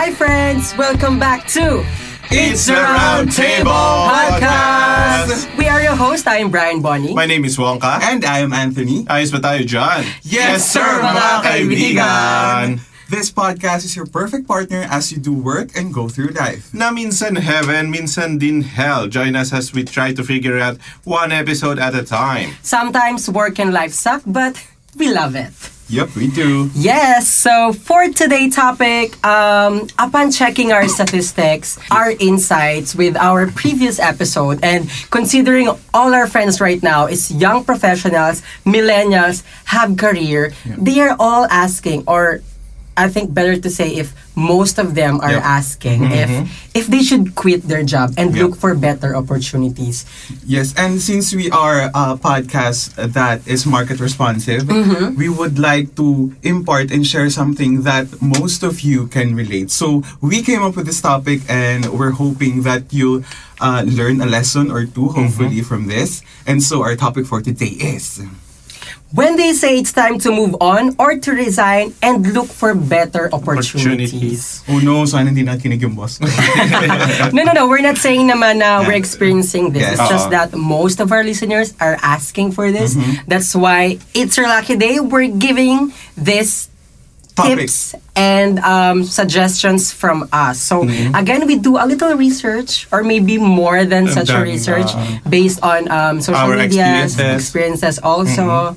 Hi friends! Welcome back to It's the Round Table Podcast! We are your host. I am Brian Bonnie. My name is Wonka. And I am Anthony. Ayos ba tayo dyan? Yes sir, mga kaibigan! This podcast is your perfect partner as you do work and go through life. Na minsan heaven, minsan din hell. Join us as we try to figure out one episode at a time. Sometimes work and life suck, but we love it. Yep, we do. Yes, so for today's topic, upon checking our statistics, our insights with our previous episode, and considering all our friends right now is young professionals, millennials, have career, they are all asking, or I think better to say if most of them are asking if they should quit their job and look for better opportunities. Yes, and since we are a podcast that is market responsive, we would like to impart and share something that most of you can relate. So we came up with this topic and we're hoping that you'll learn a lesson or two, hopefully, from this. And so our topic for today is... when they say it's time to move on or to resign and look for better opportunities. Oh no, sana hindi nakinig yung boss. No. We're not saying naman na we're experiencing this. Yes. It's just that most of our listeners are asking for this. That's why it's your lucky day. We're giving this tips and suggestions from us. So again, we do a little research or maybe more than such a research based on social media experiences also.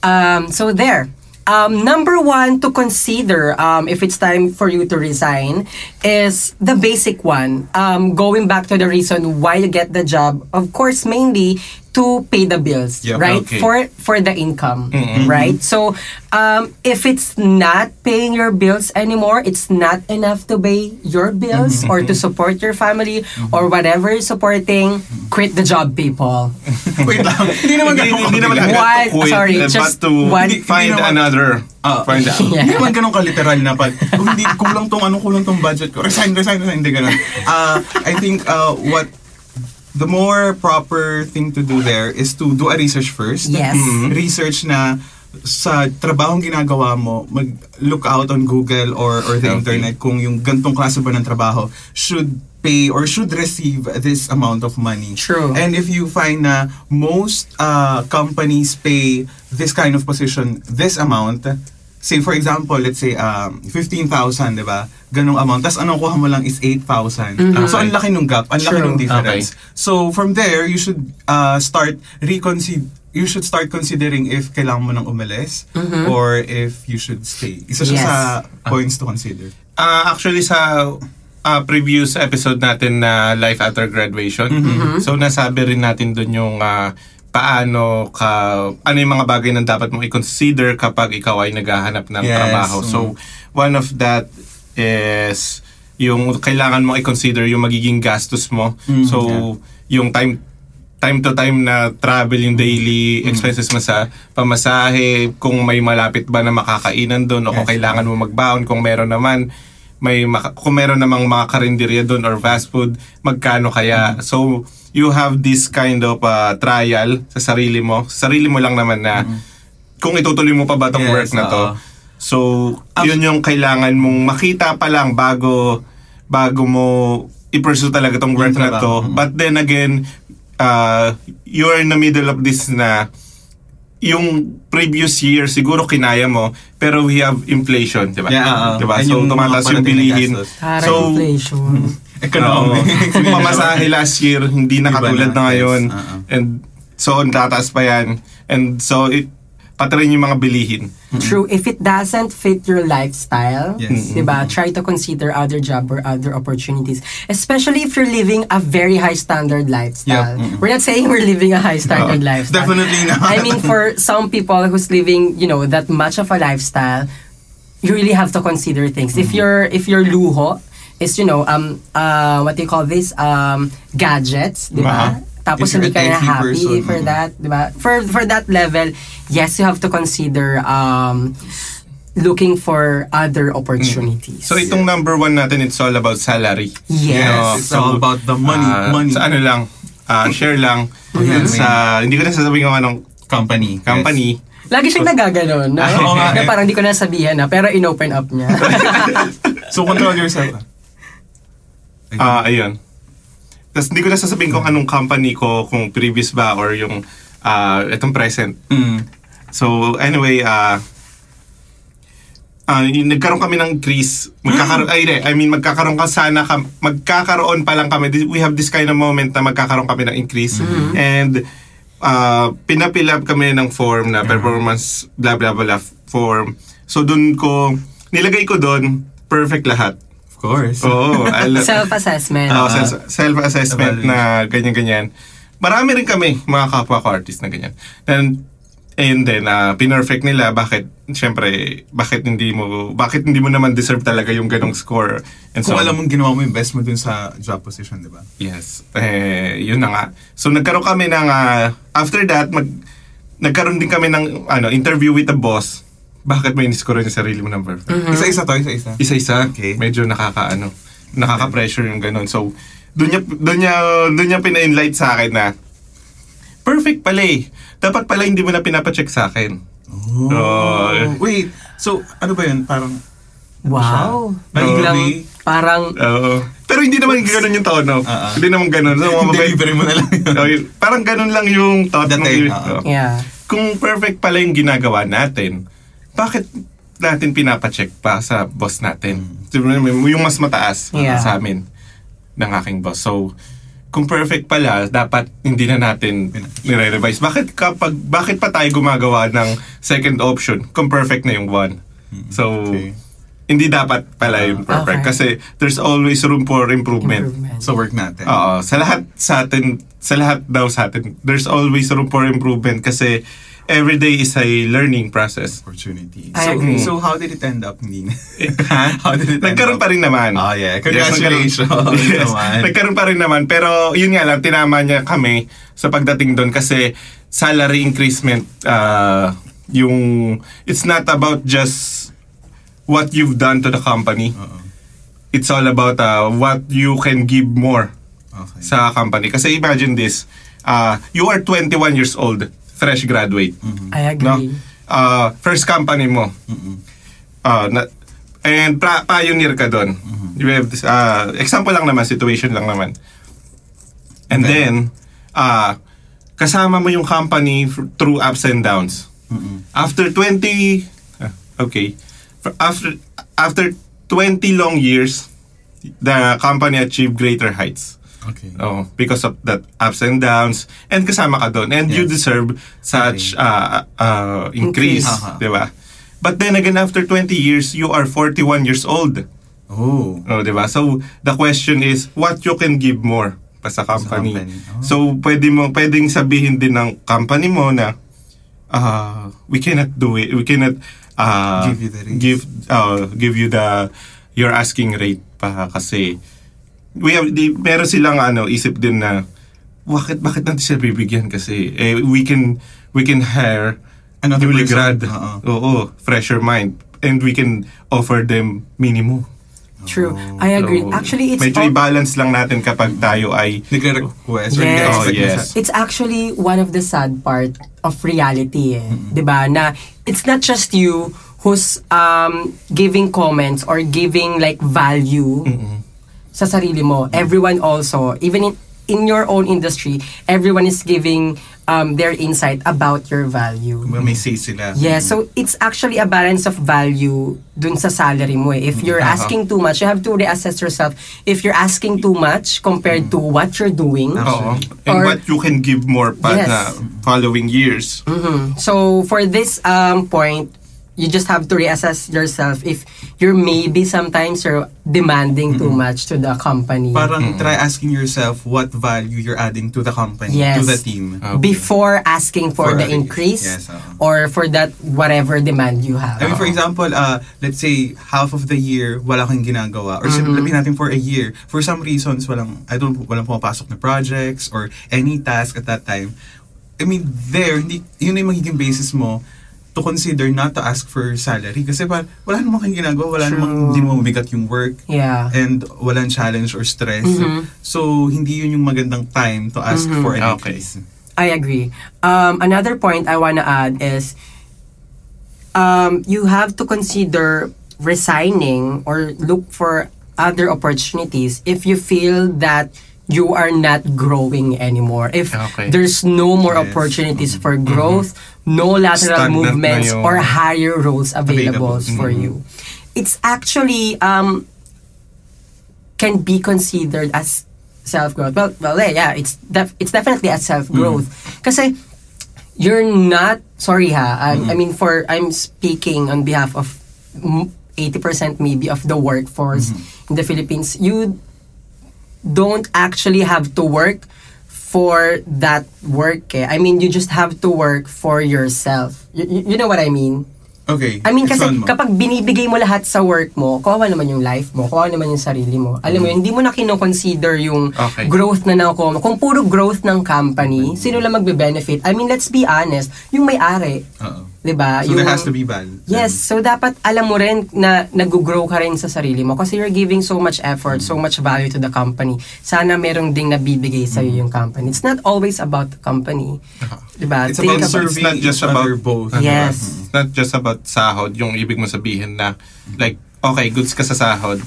So there. Number one to consider if it's time for you to resign is the basic one. Going back to the reason why you get the job, of course, mainly to pay the bills, right? Okay. For the income, right? So if it's not paying your bills anymore, it's not enough to pay your bills or to support your family or whatever you're supporting, quit the job, people. Wait lang. Hindi naman agad to quit. Sorry, just find out. Hindi naman ganun ka-literal na pag, hindi, kulang tong budget ko. Resign, hindi ganun. I think what the more proper thing to do there is to do a research first. Yes. Research na sa trabahong ginagawa mo, mag-look out on Google or the internet kung yung gantong klase ba ng trabaho should pay or should receive this amount of money. True. And if you find na most companies pay this kind of position this amount, say for example, let's say 15,000, di ba? Ganong amount. Tapos anong kuha mo lang is 8,000. So ang laki nung gap, ang laki nung difference. Okay. So from there, you should start considering if kailangan mo nang umalis or if you should stay. Isa siya sa points to consider. Actually sa previous episode natin na Life After Graduation, so nasabi rin natin dun yung ano yung mga bagay na dapat mong i-consider kapag ikaw ay naghahanap ng trabaho. So, one of that is yung kailangan mong i-consider yung magiging gastos mo. So, yung time to time na travel, yung daily expenses mo sa pamasahe, kung may malapit ba na makakainan doon o kung kailangan mo magbaon, kung meron naman, kung meron namang mga karinderya doon or fast food, magkano kaya. So, you have this kind of trial sa sarili mo. Sarili mo lang naman na kung itutuloy mo pa ba itong work na to. So, yun yung kailangan mong makita pa lang bago mo i-pursue talaga itong work na to. But then again, you're in the middle of this na yung previous year siguro kinaya mo, pero we have inflation, diba? Diba? So, tumataas yung bilihin. So, inflation. Economics. Pamasahe last year, hindi na katulad na ngayon. And so, tataas pa yan. And so, pati rin yung mga bilihin. True. If it doesn't fit your lifestyle, diba, try to consider other job or other opportunities. Especially if you're living a very high standard lifestyle. We're not saying we're living a high standard lifestyle. Definitely not. I mean, for some people who's living, you know, that much of a lifestyle, you really have to consider things. If you're luho, is, you know, what do you call this? Gadgets, di ba? Tapos hindi ka na happy person, for that, di ba? For that level, yes, you have to consider looking for other opportunities. So, itong number one natin, it's all about salary. Yes. You know, it's all about the money. Sa ano lang, share lang. Sa, hindi ko na sasabihin kung anong company. Lagi siyang nagaganon. Na parang hindi ko na sabihin na, pero in-open up niya. So, control yourself. Ayun. Tapos, hindi ko na sasabihin kung anong company ko, kung previous ba, or yung itong present. Mm. So, anyway, nagkaroon kami ng Chris. Magkakaroon pa lang kami. We have this kind of moment na magkakaroon kami ng increase. Mm-hmm. And pinafill up kami ng form na performance, blah, blah, blah, form. So, nilagay ko doon, perfect lahat. Of course. Oo. Self-assessment. Self-assessment na ganyan-ganyan. Marami rin kami, mga kapwa ko artist na ganyan. And then, pinerfect nila. Bakit hindi mo naman deserve talaga yung ganong score? And kung so, alam mong ginawa mo yung best mo dun sa job position, di ba? Yes. Yun na nga. So, nagkaroon kami ng, after that, nagkaroon din kami ng interview with the boss. Bakit mo in-score yung sarili mo ng perfect? Mm-hmm. Isa-isa. Okay. Medyo nakaka-pressure yung ganon. So, doon niya pina-enlight sa akin na, perfect pala eh. Dapat pala hindi mo na pinapacheck sa akin. Oh. Wait. So, ano ba yun? Parang... Wow. Parang... Pero hindi naman ganun yung tono. Hindi naman ganun. So, delivery mo na lang yun. Parang ganun lang yung tono. Yeah. Kung perfect pala yung ginagawa natin, bakit natin pinapacheck pa sa boss natin? Yung mas mataas sa amin ng aking boss. So, kung perfect pala, dapat hindi na natin nire-revise. Bakit pa tayo gumagawa ng second option kung perfect na yung one? So, hindi dapat pala yung perfect. Okay. Kasi there's always room for improvement. So, work natin. Oo. Sa lahat daw sa atin, there's always room for improvement kasi every day is a learning process. Opportunity. I agree. So, how did it end up, Nina? Nagkaroon pa rin naman. Oh, yeah. Congratulations. Yes. Nagkaroon pa rin naman. Pero, yun nga lang, tinama niya kami sa pagdating doon kasi salary increasement, it's not about just what you've done to the company. Uh-oh. It's all about what you can give more sa company. Kasi imagine this, you are 21 years old. Fresh graduate. Mm-hmm. I agree. No? First company mo. Mm-hmm. And pioneer ka doon. Mm-hmm. You have this, example lang naman, situation lang naman. And then, kasama mo yung company through ups and downs. Mm-hmm. After 20 long years, the company achieved greater heights. Okay. Oh, because of that ups and downs, and kasama ka doon, and you deserve such increase, di ba? But then again, after 20 years, you are 41 years old. Oh, di ba? So the question is, what you can give more pa sa company? So pwedeng sabihin din ng company mo na, we cannot do it. We cannot give you your asking rate pa kasi. Meron silang isip din na bakit natin siya bibigyan kasi we can hire another newly grad, fresher mind, and we can offer them minimum. True. I agree. So, actually, it's medyo i-balance lang natin kapag tayo ay nagre-request. Yes. It's actually one of the sad part of reality, diba? Na it's not just you who's giving comments or giving like value. Mm-hmm. Sa sarili mo, everyone also, even in your own industry, everyone is giving their insight about your value. May say sila. Yeah, so it's actually a balance of value dun sa salary mo. If you're asking too much, you have to reassess yourself. If you're asking too much compared to what you're doing. And what you can give more pa na following years. Mm-hmm. So for this point, you just have to reassess yourself if you're maybe sometimes you're demanding too much to the company. Parang try asking yourself what value you're adding to the company, to the team. Okay. Before asking for the increase or for that whatever demand you have. I mean, for example, let's say half of the year wala kang ginagawa or sabihin natin for a year. For some reasons, walang pumapasok na projects or any task at that time. I mean, yun yung magiging basis mo to consider not to ask for salary kasi wala namang kang ginagawa, hindi mo mabigat yung work, and walang challenge or stress. Mm-hmm. So, hindi yun yung magandang time to ask for an increase. I agree. Another point I wanna add is you have to consider resigning or look for other opportunities if you feel that you are not growing anymore. If there's no more opportunities for growth, no lateral movements or higher roles available for you. It's actually can be considered as self-growth. Well, yeah, it's definitely a self-growth. Kasi you're not, sorry ha, I'm speaking on behalf of 80% maybe of the workforce in the Philippines. You don't actually have to work for that work. I mean, you just have to work for yourself. You know what I mean? Okay. I mean, kasi kapag binibigay mo lahat sa work mo, kuha naman yung life mo, kuha naman yung sarili mo. Alam mo, hindi mo na kino-consider yung growth na nakuha mo. Kung puro growth ng company, sino lang magbe-benefit? I mean, let's be honest, yung may-ari. Diba? So there has to be balance. Yes. So dapat alam mo rin na nag-grow ka rin sa sarili mo kasi you're giving so much effort, so much value to the company. Sana merong ding nabibigay sa'yo yung company. It's not always about the company. Diba? It's about serving. It's not just about both. Yes. It's not just about sahod, yung ibig mo sabihin na like okay, goods ka sa sahod,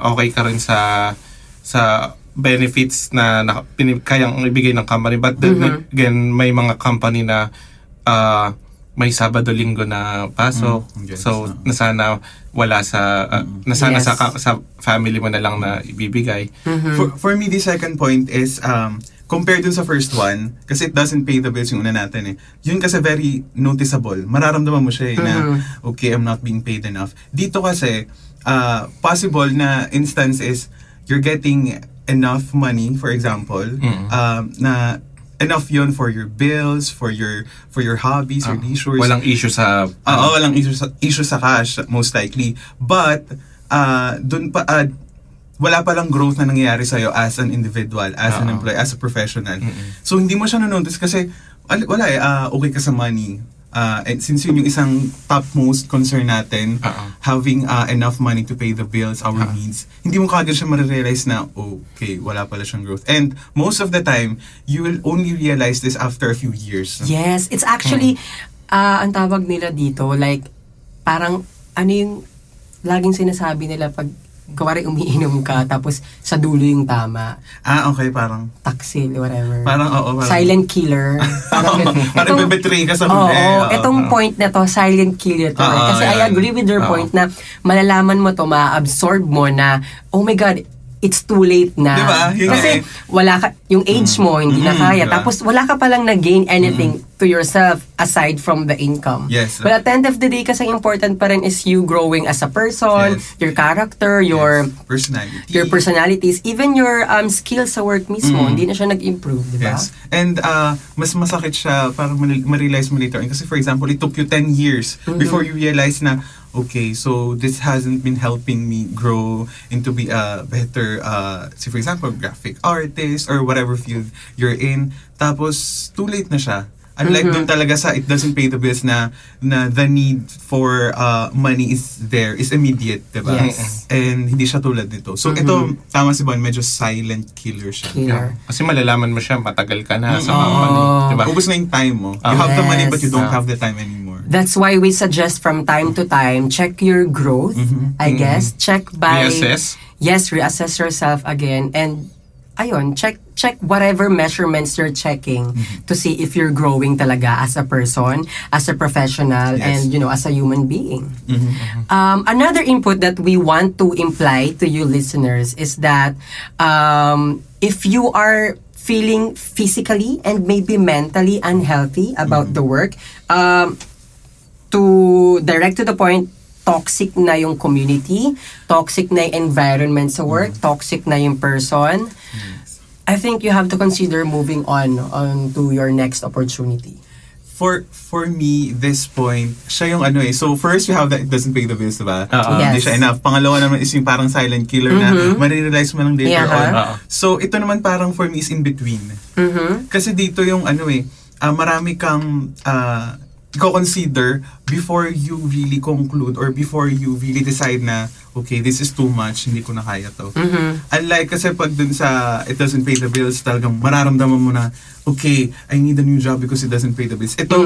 okay ka rin sa benefits na kayang ibigay ng company, but then again may mga company na may Sabado Linggo na pasok, so nasana wala sa nasana sa family mo na lang na ibibigay. For me, the second point is compared dun sa first one, kasi it doesn't pay the bills yung una natin eh. Yun kasi very noticeable. Mararamdaman mo siya eh, na, okay, I'm not being paid enough. Dito kasi, possible na instance is, you're getting enough money, for example, na enough yun for your bills, for your hobbies, your leisures. Walang issue sa... walang issue sa cash, most likely. But, dun pa... wala palang growth na nangyayari sa'yo as an individual, as an employee, as a professional. So, hindi mo siya nanonotice kasi wala eh, okay ka sa money. And since yun yung isang topmost concern natin, having enough money to pay the bills, our needs, hindi mo kagad siya marirealize na, okay, wala pala siyang growth. And most of the time, you will only realize this after a few years. Yes, it's actually, ang tawag nila dito, like, parang, ano yung laging sinasabi nila pag kawari umiinom ka, tapos sa dulo yung tama. Okay, parang... Taksil, whatever. Parang, parang silent killer. Parang bebetray ka sa huli. Itong point na to, silent killer to. Kasi I agree with your point na malalaman mo to, ma-absorb mo na, oh my God, it's too late na. Diba? Kasi wala ka, yung age mo, hindi na kaya. Diba? Tapos wala ka palang na-gain anything to yourself aside from the income. Yes. But at the end of the day, kasi important pa rin is you growing as a person, your character, your personality. Your personalities, even your skills sa work mismo, hindi na siya nag-improve, di ba? Yes. And mas masakit siya para ma-realize mo later. Kasi for example, it took you 10 years before you realize na, okay, so this hasn't been helping me grow into be a better, say for example, graphic artist or whatever field you're in. Tapos, too late na siya. Unlike dun talaga sa it doesn't pay the bills na the need for money is there, is immediate, diba? Yes. And hindi siya tulad nito. So ito, tama si Bon, medyo silent killer siya. Yeah. Kasi malalaman mo siya, matagal ka na sa company. Diba? Ubus na yung time mo. You have the money but you don't have the time anymore. That's why we suggest from time to time, check your growth, I guess. Check by... Reassess? Yes, reassess yourself again. And ayun, check whatever measurements you're checking to see if you're growing talaga as a person, as a professional, and, you know, as a human being. Another input that we want to imply to you listeners is that if you are feeling physically and maybe mentally unhealthy about the work, to direct to the point, toxic na yung community, toxic na yung environment sa work, toxic na yung person, I think you have to consider moving on to your next opportunity. For me, this point, siya yung ano eh. So first, you have that it doesn't pay the bills, diba? Hindi siya enough. Pangalawa naman is yung parang silent killer na marirealize mo lang later on. So ito naman parang for me is in between. Kasi dito yung ano eh, marami kang... consider before you really conclude or before you really decide na okay, this is too much, hindi ko na kaya to. Unlike kasi pag dun sa it doesn't pay the bills, talagang mararamdaman mo na okay, I need a new job because it doesn't pay the bills. Ito,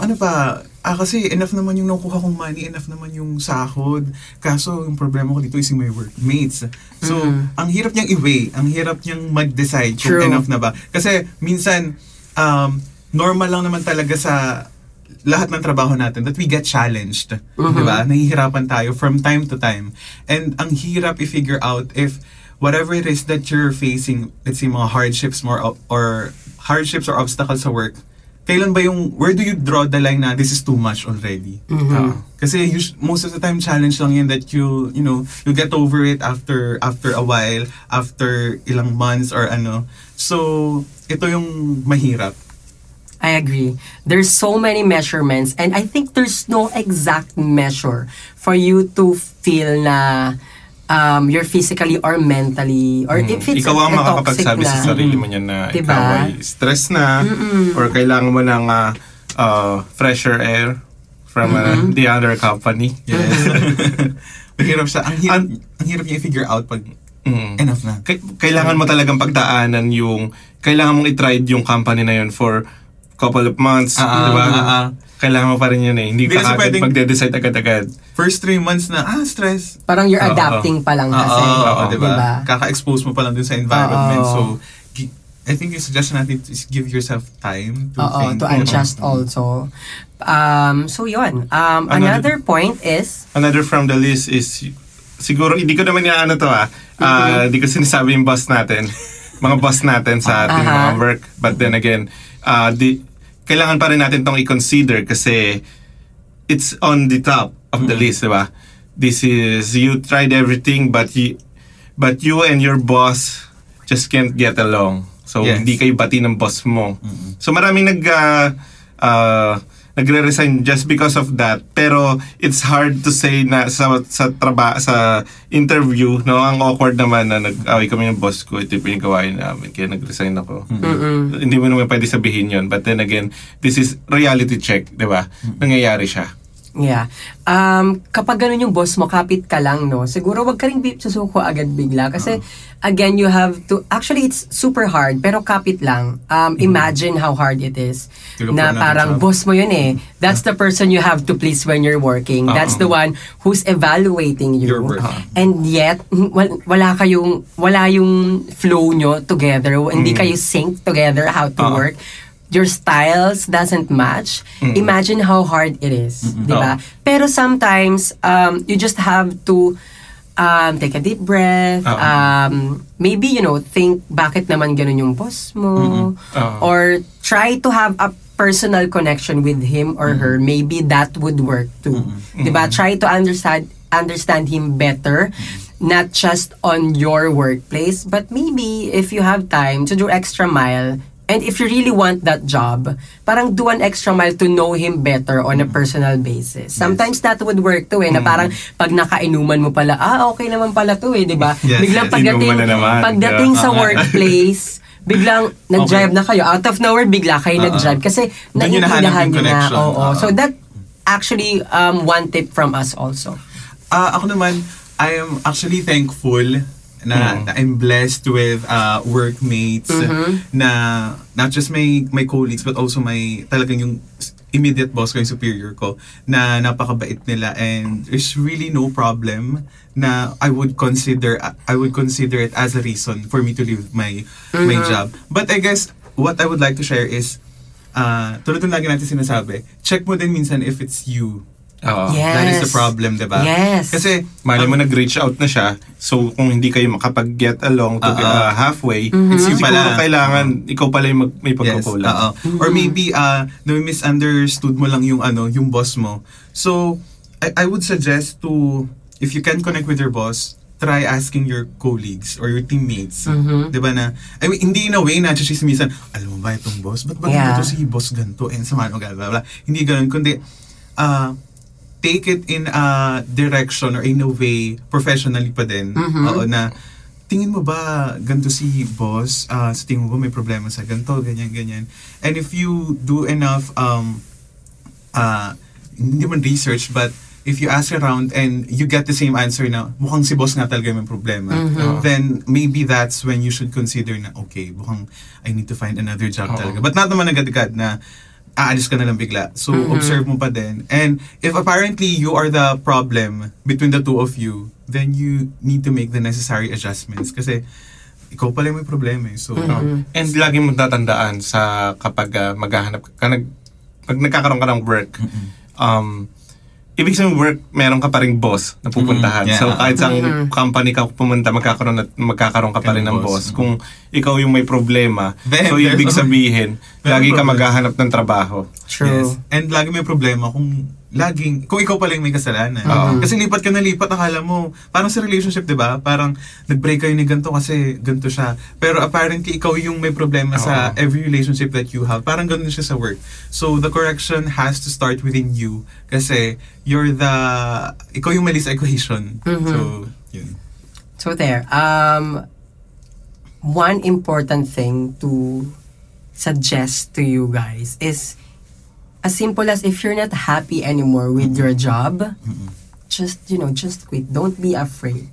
ano pa, kasi enough naman yung nakukuha kong money, enough naman yung sahod. Kaso, yung problema ko dito is yung my workmates. So, ang hirap niyang i-weigh, ang hirap niyang mag-decide kung enough na ba. Kasi, minsan, normal lang naman talaga sa lahat ng trabaho natin that we get challenged. Diba? Nahihirapan tayo from time to time. And ang hirap i-figure out if whatever it is that you're facing, let's say mga hardships more or hardships or obstacles sa work, kailan ba yung, where do you draw the line na this is too much already? Kasi most of the time, challenge lang yun that you know, you get over it after a while, after ilang months or ano. So, ito yung mahirap. I agree. There's so many measurements and I think there's no exact measure for you to feel na you're physically or mentally or if it's ikaw ang makakapagsabi na, sa sarili mo niyan na diba? Ikaw ay stress na or kailangan mo ng fresher air from the other company. Yes. Mahirap siya. Ang hirap niya i-figure out pag enough na. Kailangan mo talagang pagdaanan yung kailangan mong i-tried yung company na yun for couple of months, diba? Kailangan mo pa rin yun eh. Hindi ka agad magde-decide agad-agad. First 3 months na, stress. Parang you're adapting pa lang kasi. Diba? Kaka-expose mo pa lang dun sa environment. So, I think yung suggestion natin is give yourself time to think. To adjust also. So, yun. Another point is... Another from the list is... Siguro, hindi ko naman inaano to hindi ko sinasabi yung boss natin. Mga boss natin sa ating mga work. But then again... kailangan pa rin natin itong i-consider kasi it's on the top of the list, diba? This is, you tried everything but you and your boss just can't get along. So, hindi kayo bati ng boss mo. So, maraming nagre-resign just because of that. Pero, it's hard to say na sa interview, no? Ang awkward naman na nag-away kami ng boss ko, ito yung gawain namin, kaya nag-resign ako. Hindi mo naman pwede sabihin yun. But then again, this is reality check, di ba? Nangyayari siya. Yeah. Kapag ganun yung boss mo, kapit ka lang, no? Siguro wag ka rin susuko agad bigla. Kasi, again, you have to... Actually, it's super hard, pero kapit lang. Imagine how hard it is. Na parang boss mo yun eh. That's the person you have to please when you're working. That's the one who's evaluating you. Your work. And yet, wala yung flow nyo together. Hindi kayo sync together how to work. Your styles doesn't match. Imagine how hard it is, diba? Pero sometimes you just have to take a deep breath. Maybe think bakit naman ganun yung boss mo, or try to have a personal connection with him or her. Maybe that would work too, diba? Try to understand him better. Not just on your workplace, but maybe if you have time to do extra mile. And if you really want that job, parang do an extra mile to know him better on a personal basis. Sometimes that would work too eh, na parang pag nakainuman mo pala, okay naman pala to eh, di ba? Yes, biglang pagdating sa workplace, biglang nag-drive na kayo. Out of nowhere, bigla kayo nag-drive. Kasi naintindahan nyo na. So that actually one tip from us also. Ako naman, I am actually thankful na I'm blessed with workmates na not just my colleagues but also my talagang yung immediate boss ko, yung superior ko, na napakabait nila, and there's really no problem na I would consider it as a reason for me to leave my job. But I guess what I would like to share is tulad ng lagi natin sinasabi, check mo din minsan if it's you. Yes. That is the problem, diba? Yes. Kasi, mali mo nag-reach out na siya, so kung hindi kayo makapag-get along to halfway, it's yung pala, kailangan, ikaw pala yung may pagkakulang. Yes, or maybe, misunderstood mo lang yung boss mo. So, I would suggest to, if you can connect with your boss, try asking your colleagues or your teammates. Diba na, I mean, hindi in a way na chismisan, alam mo ba itong boss? Ba't ito si boss ganito? And sama, hindi ganun, kundi, take it in a direction or in a way, professionally pa din. Oo, na tingin mo ba ganito si boss? Sa tingin mo ba may problema sa ganito? Ganyan, ganyan. And if you do enough, hindi man research, but if you ask around and you get the same answer na mukhang si boss nga talaga may problema, then maybe that's when you should consider na, okay, mukhang I need to find another job talaga. But not naman agad-agad na, aalis ka na lang bigla. So, observe mo pa din. And if apparently you are the problem between the two of you, then you need to make the necessary adjustments. Kasi, ikaw pala yung may problema eh. So, and lagi mong tatandaan sa kapag maghahanap ka, pag nagkakaroon ka ng work, ibig sabihin work, meron ka pa rin boss na pupuntahan. So, kahit sa company ka pumunta, magkakaroon ka pa rin ng boss. Kung ikaw yung may problema, so ibig sabihin, lagi ka maghahanap ng trabaho. True. Yes. And lagi may problema kung ikaw pala yung may kasalanan. Kasi lipat ka na lipat, akala mo, parang sa relationship, di ba? Parang nag-break kayo ni ganito kasi ganito siya. Pero apparently, ikaw yung may problema sa every relationship that you have. Parang ganun siya sa work. So, the correction has to start within you. Kasi, ikaw yung mali sa equation. So, yun. So, there. One important thing to suggest to you guys is, as simple as if you're not happy anymore with your job, just quit. Don't be afraid.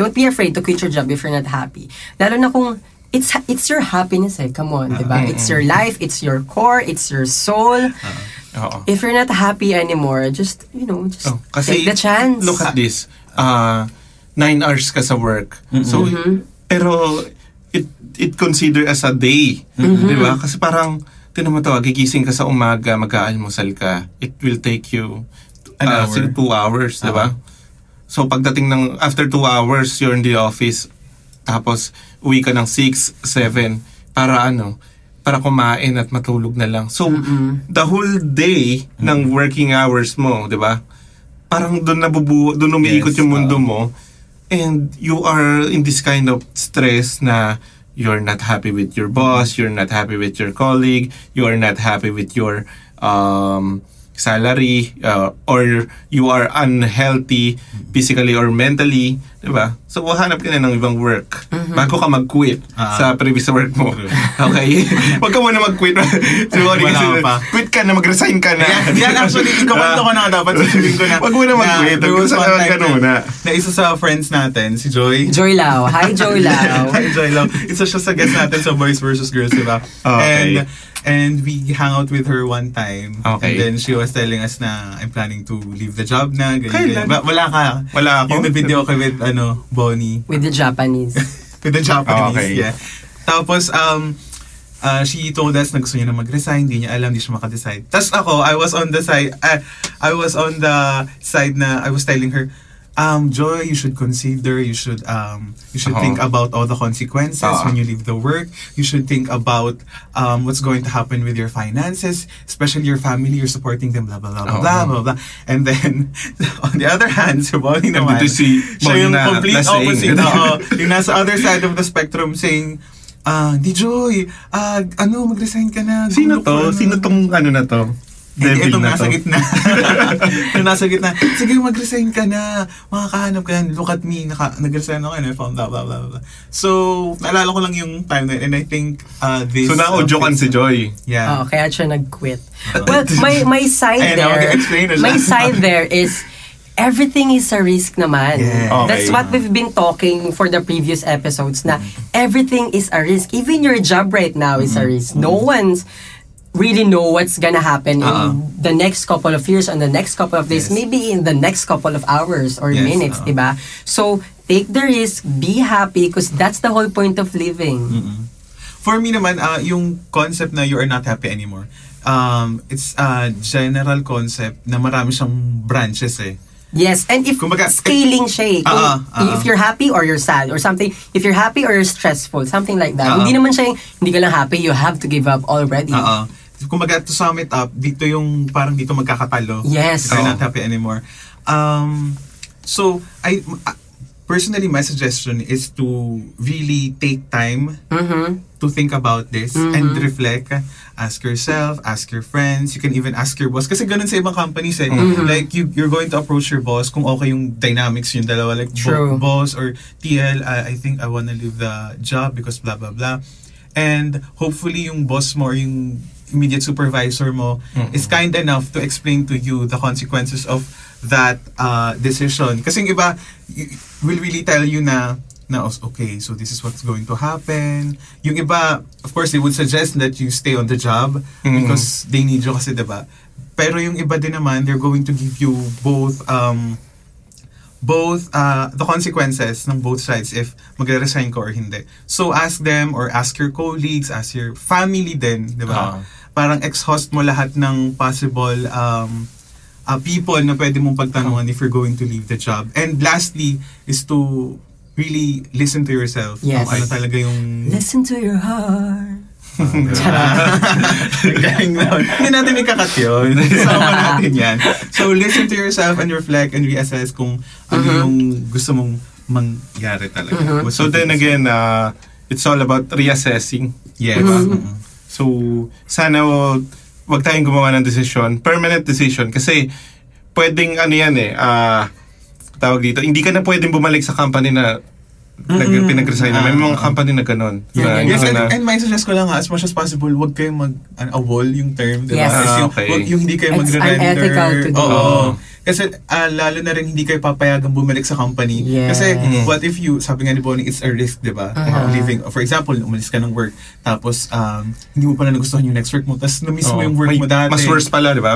Don't be afraid to quit your job if you're not happy. Lalo na kung it's your happiness eh. Come on, diba? It's your life, it's your core, it's your soul. If you're not happy anymore, just take the chance. Look at this. 9 hours ka sa work. So, pero it considered as a day. Di ba? Kasi parang, tinama to, gigising ka sa umaga, mag-aalmusal ka. It will take you 2 hours, di ba? So, pagdating ng, after 2 hours, you're in the office. Tapos, uwi ka ng 6, 7, para kumain at matulog na lang. So, the whole day ng working hours mo, di ba? Parang doon umiikot yung mundo mo. And you are in this kind of stress na, you're not happy with your boss, you're not happy with your colleague, you are not happy with your salary, or you are unhealthy physically or mentally, diba? So, hanap ka na ng ibang work bago ka mag-quit sa previous work mo. Okay? Huwag ka muna mag-quit. Sorry, quit ka na, mag-resign ka na. Yan, actually, ikaw ko na dapat. Sabihin ko na. Huwag muna mag-quit. Huwag ka muna. Na isa sa friends natin, si Joy. Joy Lao. Hi, Joy Lao. Hi, Joy Lao. Isa siya sa guest natin sa Boys vs. Girls, diba? Okay. And we hang out with her one time. Okay. And then she was telling us na I'm planning to leave the job na. Ganyan. Wala ka. Wala ako. Yung na-video ko with Bonnie. With the Japanese. With the Japanese, yeah. Tapos, she told us na gusto niya na mag-resign. Hindi niya alam, hindi siya maka-decide. Tapos ako, I was on the side na I was telling her, Joy, you should consider, you should think about all the consequences when you leave the work. You should think about what's going to happen with your finances, especially your family, you're supporting them, blah, blah, blah, blah, blah, blah. And then, on the other hand, si Bonnie naman, siya yung complete opposite. Yung nasa other side of the spectrum saying, di Joy, mag-resign ka na. Sino to? Sino tong na to? Hindi, itong nasa gitna. Sige, mag-resign ka na. Makakahanap ka na. Look at me. Nag-resign ako and I found out. Blah, blah, blah. So, naalala ko lang yung time na yun. And I think this... So, na-jokean si Joy. Yeah. Kaya siya nag-quit. Well, my side my side there is everything is a risk naman. Yeah. Okay. That's what we've been talking for the previous episodes na everything is a risk. Even your job right now is a risk. No one's really know what's gonna happen in the next couple of years, on the next couple of days, maybe in the next couple of hours or minutes, diba? So, take the risk, be happy, because that's the whole point of living. For me naman, yung concept na you are not happy anymore, it's a general concept na marami siyang branches eh. Yes, and if scaling siya eh. If you're happy or you're sad or something, if you're happy or you're stressful, something like that. Hindi naman siya yung, hindi ka lang happy, you have to give up already. Kumbaga, to sum it up, dito yung parang dito magkakatalo. Yes. You're not happy anymore. So, personally, my suggestion is to really take time to think about this and reflect. Ask yourself, ask your friends, you can even ask your boss. Kasi ganun sa ibang companies eh. Like, you're going to approach your boss kung okay yung dynamics yung dalawa. Like, boss or TL, I think I wanna leave the job because blah, blah, blah. And hopefully yung boss mo or yung immediate supervisor mo is kind enough to explain to you the consequences of that decision. Kasi yung iba will really tell you na na, okay, so this is what's going to happen. Yung iba, of course, they would suggest that you stay on the job because they need you kasi, diba? Pero yung iba din naman, they're going to give you both the consequences ng both sides if magre-resign ka or hindi. So ask them or ask your colleagues, ask your family din, diba? Parang exhaust mo lahat ng possible people na pwede mong pagtanungan if you're going to leave the job. And lastly is to really listen to yourself. Yes. Ano talaga yung... Listen to your heart. Galing na. Hindi natin ikakat yun. Sama natin yan. So, listen to yourself and reflect and reassess kung ano yung gusto mong mangyari talaga. So, then again, it's all about reassessing. Yes. So, sana wag tayong gumawa ng decision. Permanent decision. Kasi, pwedeng ano yan tawag dito, hindi ka na pwedeng bumalik sa company na pinag-resign na. May mga company na ganun. Yeah. Yes, and may suggest ko lang as much as possible, huwag kayo mag-awol yung term. Diba? Yes. Yung hindi kayo mag-render. It's unethical to do. Kasi lalo na rin hindi kayo papayagang bumalik sa company. Yeah. Kasi what if you, sabi nga ni Bonnie, it's a risk, diba? Leaving. For example, umalis ka ng work, tapos hindi mo pala nagustuhan yung next work mo, tapos namiss mo yung work mo dati. Mas worse pala, diba?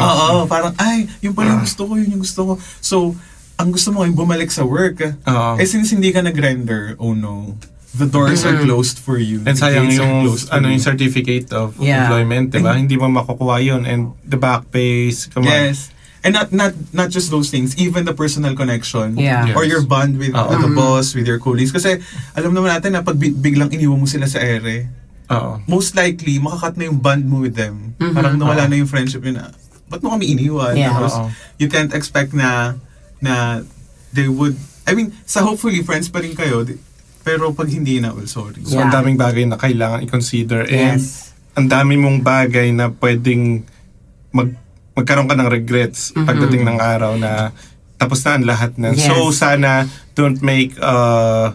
Parang, ay, yung pala gusto ko, yun yung gusto ko. So, ang gusto mo ay bumalik sa work. Eh since hindi ka nag-render, oh no, the doors are closed for you. And sayang yung, yung certificate of employment, diba? Hindi mo makukuha yun. And the back pays, come on. And not just those things, even the personal connection or your bond with the boss, with your colleagues. Kasi alam naman natin na pag biglang iniwan mo sila sa ere, most likely, makakat na yung bond mo with them. Parang nawala na yung friendship yun. Ba't mo kami iniwan? Tapos, you can't expect na they would, I mean, sa hopefully friends pa rin kayo, pero pag hindi na, well, sorry. So, ang daming bagay na kailangan i-consider. Yes. And ang dami mong bagay na pwedeng magkaroon ka ng regrets pagdating ng araw na tapos na ang lahat na. Yes. So, sana don't make a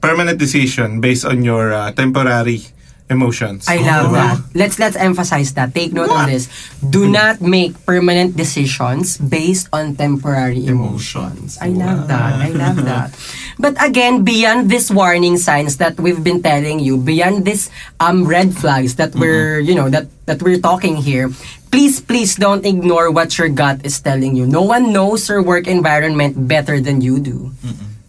permanent decision based on your temporary emotions. I love that. Let's emphasize that. Take note on this. Do not make permanent decisions based on temporary emotions. I love that. I love that. But again, beyond these warning signs that we've been telling you, beyond these red flags that we're, that we're talking here, please don't ignore what your gut is telling you. No one knows your work environment better than you do.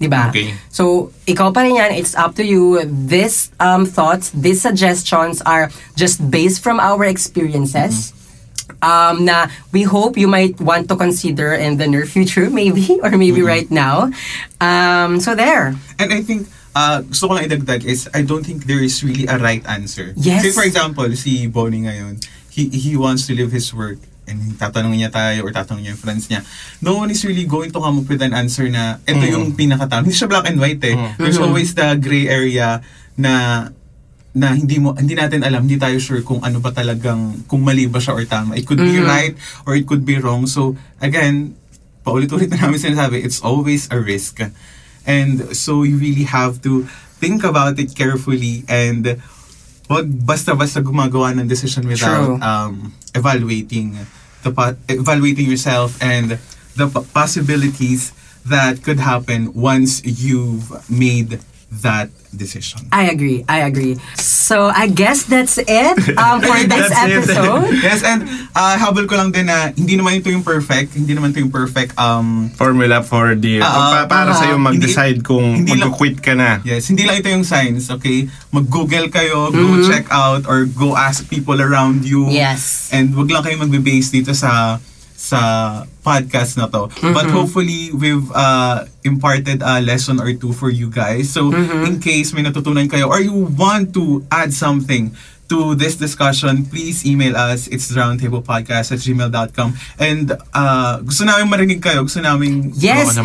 Diba? Okay. So, ikaw pa rin yan, it's up to you. These thoughts, these suggestions are just based from our experiences na we hope you might want to consider in the near future, maybe, or maybe right now. So, there. And I think, gusto ko lang idagdag is, I don't think there is really a right answer. Yes. Say, for example, si Bonnie ngayon, he wants to leave his work. And tatanungin niya tayo or tatanungin niya yung friends niya. No one is really going to come up with an answer na ito yung pinakatama. Hindi siya black and white eh. There's always the gray area na hindi natin alam, hindi tayo sure kung ano ba talagang, kung mali ba siya or tama. It could be right or it could be wrong. So again, paulit-ulit na namin sinasabi, it's always a risk. And so you really have to think about it carefully and wag basta-basta gumagawa ng decision without evaluating yourself and the possibilities that could happen once you've made that decision. I agree. So I guess that's it for this episode. Yes, and habol ko lang din na hindi naman ito yung perfect. Hindi naman ito yung perfect formula for the para sa 'yo mag-decide kung mag-quit ka na. Yes, hindi lang ito yung signs, okay? Mag-Google kayo, go check out or go ask people around you. Yes. And wag lang kayo magbe-base dito sa podcast na to. But hopefully, we've imparted a lesson or two for you guys. So, in case may natutunan kayo or you want to add something to this discussion, please email us. It's roundtablepodcast@gmail.com. And gusto namin marinig kayo. Gusto namin... Yes.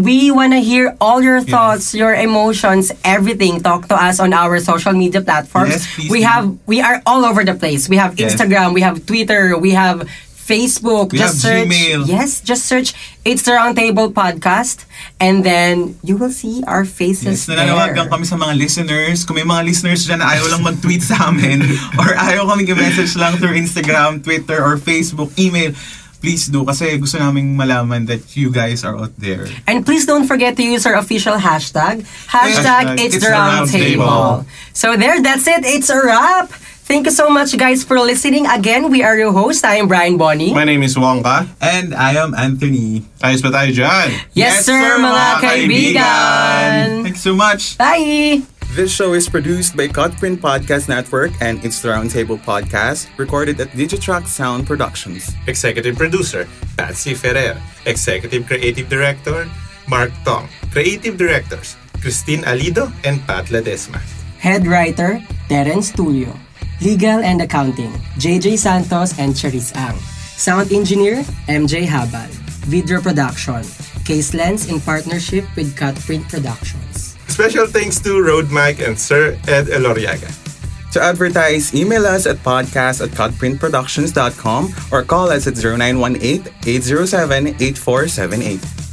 We wanna hear all your thoughts, your emotions, everything. Talk to us on our social media platforms. Yes, please. We are all over the place. We have Instagram, we have Twitter, we have Facebook, we just search Gmail. Yes, just search It's the Round Table Podcast and then you will see our faces there. Nananawagan kami sa mga listeners. Kung may mga listeners dyan na ayaw lang mag-tweet sa amin or ayaw kaming i-message lang through Instagram, Twitter, or Facebook, email, please do, kasi gusto naming malaman that you guys are out there. And please don't forget to use our official hashtag. Hashtag It's the Round Table. So there, that's it. It's a wrap. Thank you so much, guys, for listening. Again, we are your hosts. I am Brian Bonnie. My name is Wongka. And I am Anthony. Ayos ba tayo dyan? Yes, sir, mga kaibigan. Thank you so much. Bye! This show is produced by Cutprint Podcast Network and It's the Round Table Podcast, recorded at Digitruck Sound Productions. Executive Producer, Patsy Ferrer. Executive Creative Director, Mark Tong. Creative Directors, Christine Alido and Pat Ledesma. Head Writer, Terence Tulio. Legal and Accounting, JJ Santos and Charisse Ang. Sound Engineer, MJ Habal. Video Production, Case Lens in partnership with Cutprint Productions. Special thanks to Road Mike and Sir Ed Eloriaga. To advertise, email us at podcast@cutprintproductions.com or call us at 0918-807-8478.